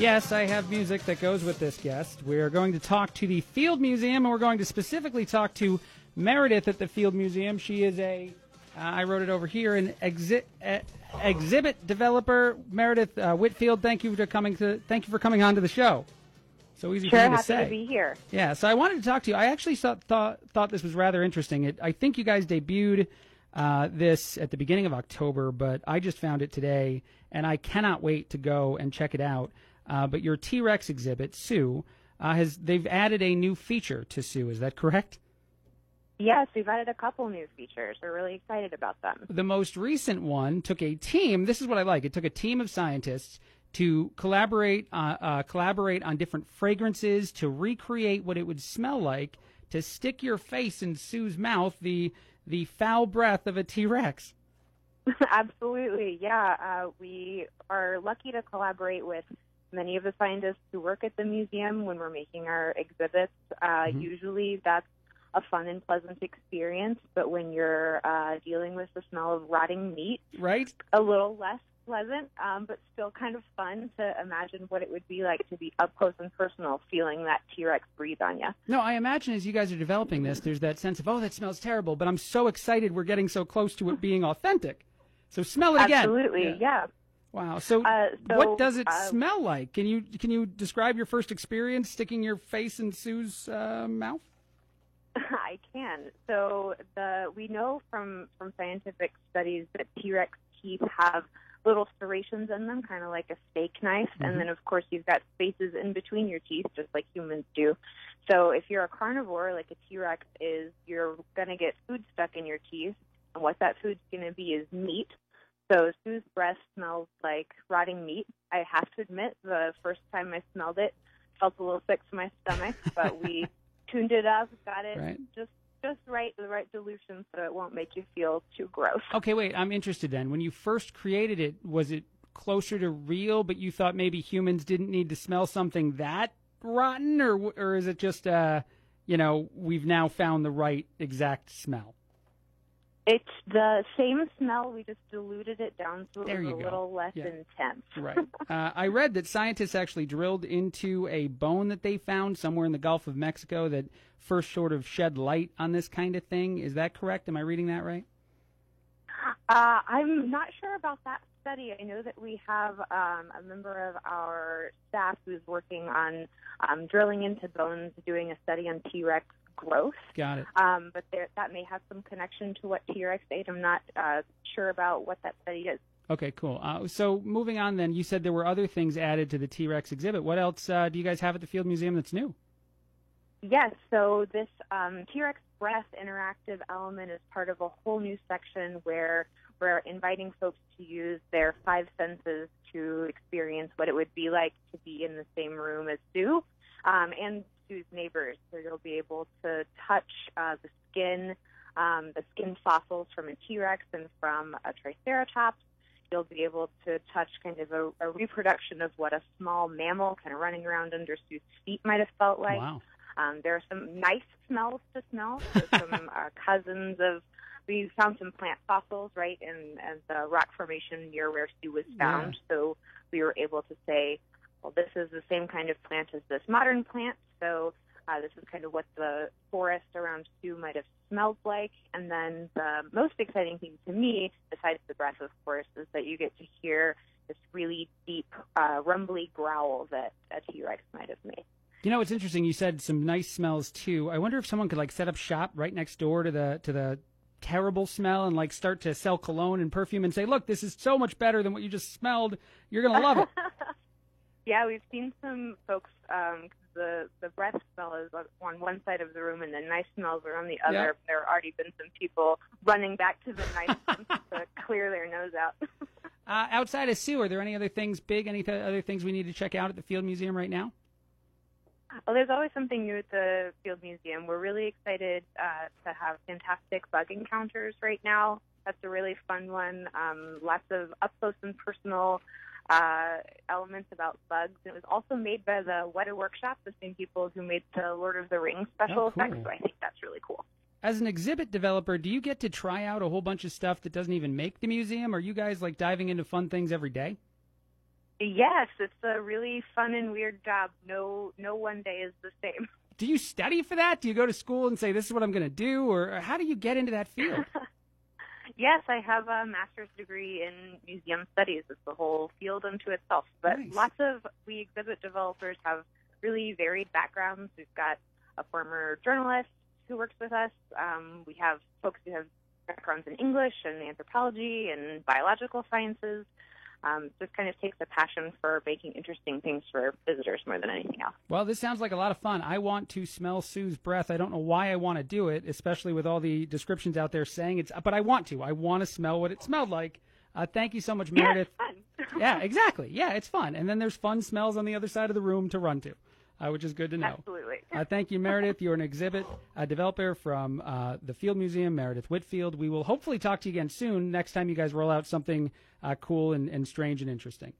Yes, I have music that goes with this guest. We're going to talk to the Field Museum, and we're going to specifically talk to Meredith at the Field Museum. She is I wrote it over here, an exhibit developer. Meredith Whitfield, thank you for coming on to the show. So easy for me to say. Sure, happy to be here. Yeah, so I wanted to talk to you. I actually thought this was rather interesting. I think you guys debuted this at the beginning of October, but I just found it today, and I cannot wait to go and check it out. But your T Rex exhibit, Sue, they've added a new feature to Sue. Is that correct? Yes, we've added a couple new features. We're really excited about them. The most recent one took a team. This is what I like. It took a team of scientists to collaborate on different fragrances to recreate what it would smell like to stick your face in Sue's mouth, the foul breath of a T Rex. Absolutely, yeah. We are lucky to collaborate with many of the scientists who work at the museum when we're making our exhibits. Usually that's a fun and pleasant experience, but when you're dealing with the smell of rotting meat, right, a little less pleasant, but still kind of fun to imagine what it would be like to be up close and personal feeling that T-Rex breathe on you. No, I imagine as you guys are developing this, there's that sense of, oh, that smells terrible, but I'm so excited we're getting so close to it being authentic. So smell it again. Absolutely, yeah. Wow. So what does it smell like? Can you describe your first experience sticking your face in Sue's mouth? I can. So we know from scientific studies that T-Rex teeth have little serrations in them, kind of like a steak knife. Mm-hmm. And then, of course, you've got spaces in between your teeth, just like humans do. So if you're a carnivore, like a T-Rex is, you're going to get food stuck in your teeth. And what that food's going to be is meat. So Sue's breath smells like rotting meat. I have to admit, the first time I smelled it, felt a little sick to my stomach, but we tuned it up, got it right. Just right, the right dilution so it won't make you feel too gross. Okay, wait, I'm interested then. When you first created it, was it closer to real, but you thought maybe humans didn't need to smell something that rotten, or is it just, we've now found the right exact smell? It's the same smell, we just diluted it down so it was a little less intense. Right. I read that scientists actually drilled into a bone that they found somewhere in the Gulf of Mexico that first sort of shed light on this kind of thing. Is that correct? Am I reading that right? I'm not sure about that study. I know that we have a member of our staff who's working on drilling into bones, doing a study on T-Rex growth. Got it. But that may have some connection to what T-Rex ate. I'm not sure about what that study is. Okay, cool. So moving on then, you said there were other things added to the T-Rex exhibit. What else do you guys have at the Field Museum that's new? Yes, so this T-Rex breath interactive element is part of a whole new section where we're inviting folks to use their five senses to experience what it would be like to be in the same room as Sue and Sue's neighbors. So you'll be able to touch the skin fossils from a T-Rex and from a Triceratops. You'll be able to touch kind of a reproduction of what a small mammal kind of running around under Sue's feet might have felt like. Wow. There are some nice smells to smell. So some cousins of, we found some plant fossils, right, in the rock formation near where Sue was found. Yeah. So we were able to say, well, this is the same kind of plant as this modern plant. So this is kind of what the forest around Sue might have smelled like. And then the most exciting thing to me, besides the breath, of course, is that you get to hear this really deep, rumbly growl that a T-Rex might have made. You know, it's interesting. You said some nice smells, too. I wonder if someone could, like, set up shop right next door to the terrible smell and, like, start to sell cologne and perfume and say, look, this is so much better than what you just smelled. You're going to love it. Yeah, we've seen some folks, the breath smell is on one side of the room and the nice smells are on the other. Yep. There have already been some people running back to the nice ones to clear their nose out. Outside of Sue, are there any other things big, any other things we need to check out at the Field Museum right now? Well, there's always something new at the Field Museum. We're really excited to have fantastic bug encounters right now. That's a really fun one. Lots of up-close and personal elements about bugs. It was also made by the Weta Workshop, the same people who made the Lord of the Rings special effects, so I think that's really cool. As an exhibit developer, do you get to try out a whole bunch of stuff that doesn't even make the museum? Are you guys, like, diving into fun things every day? Yes, it's a really fun and weird job. No one day is the same. Do you study for that? Do you go to school and say, this is what I'm going to do? Or how do you get into that field? Yes, I have a master's degree in museum studies. It's the whole field unto itself. But nice. Lots of we exhibit developers have really varied backgrounds. We've got a former journalist who works with us. We have folks who have backgrounds in English and anthropology and biological sciences. So it kind of takes a passion for making interesting things for visitors more than anything else. Well, this sounds like a lot of fun. I want to smell Sue's breath. I don't know why I want to do it, especially with all the descriptions out there saying it's, but I want to. I want to smell what it smelled like. Thank you so much, Meredith. It's fun. Yeah, exactly. Yeah, it's fun. And then there's fun smells on the other side of the room to run to, which is good to know. Absolutely. Thank you, Meredith. You're an exhibit developer from the Field Museum, Meredith Whitfield. We will hopefully talk to you again soon next time you guys roll out something cool and strange and interesting.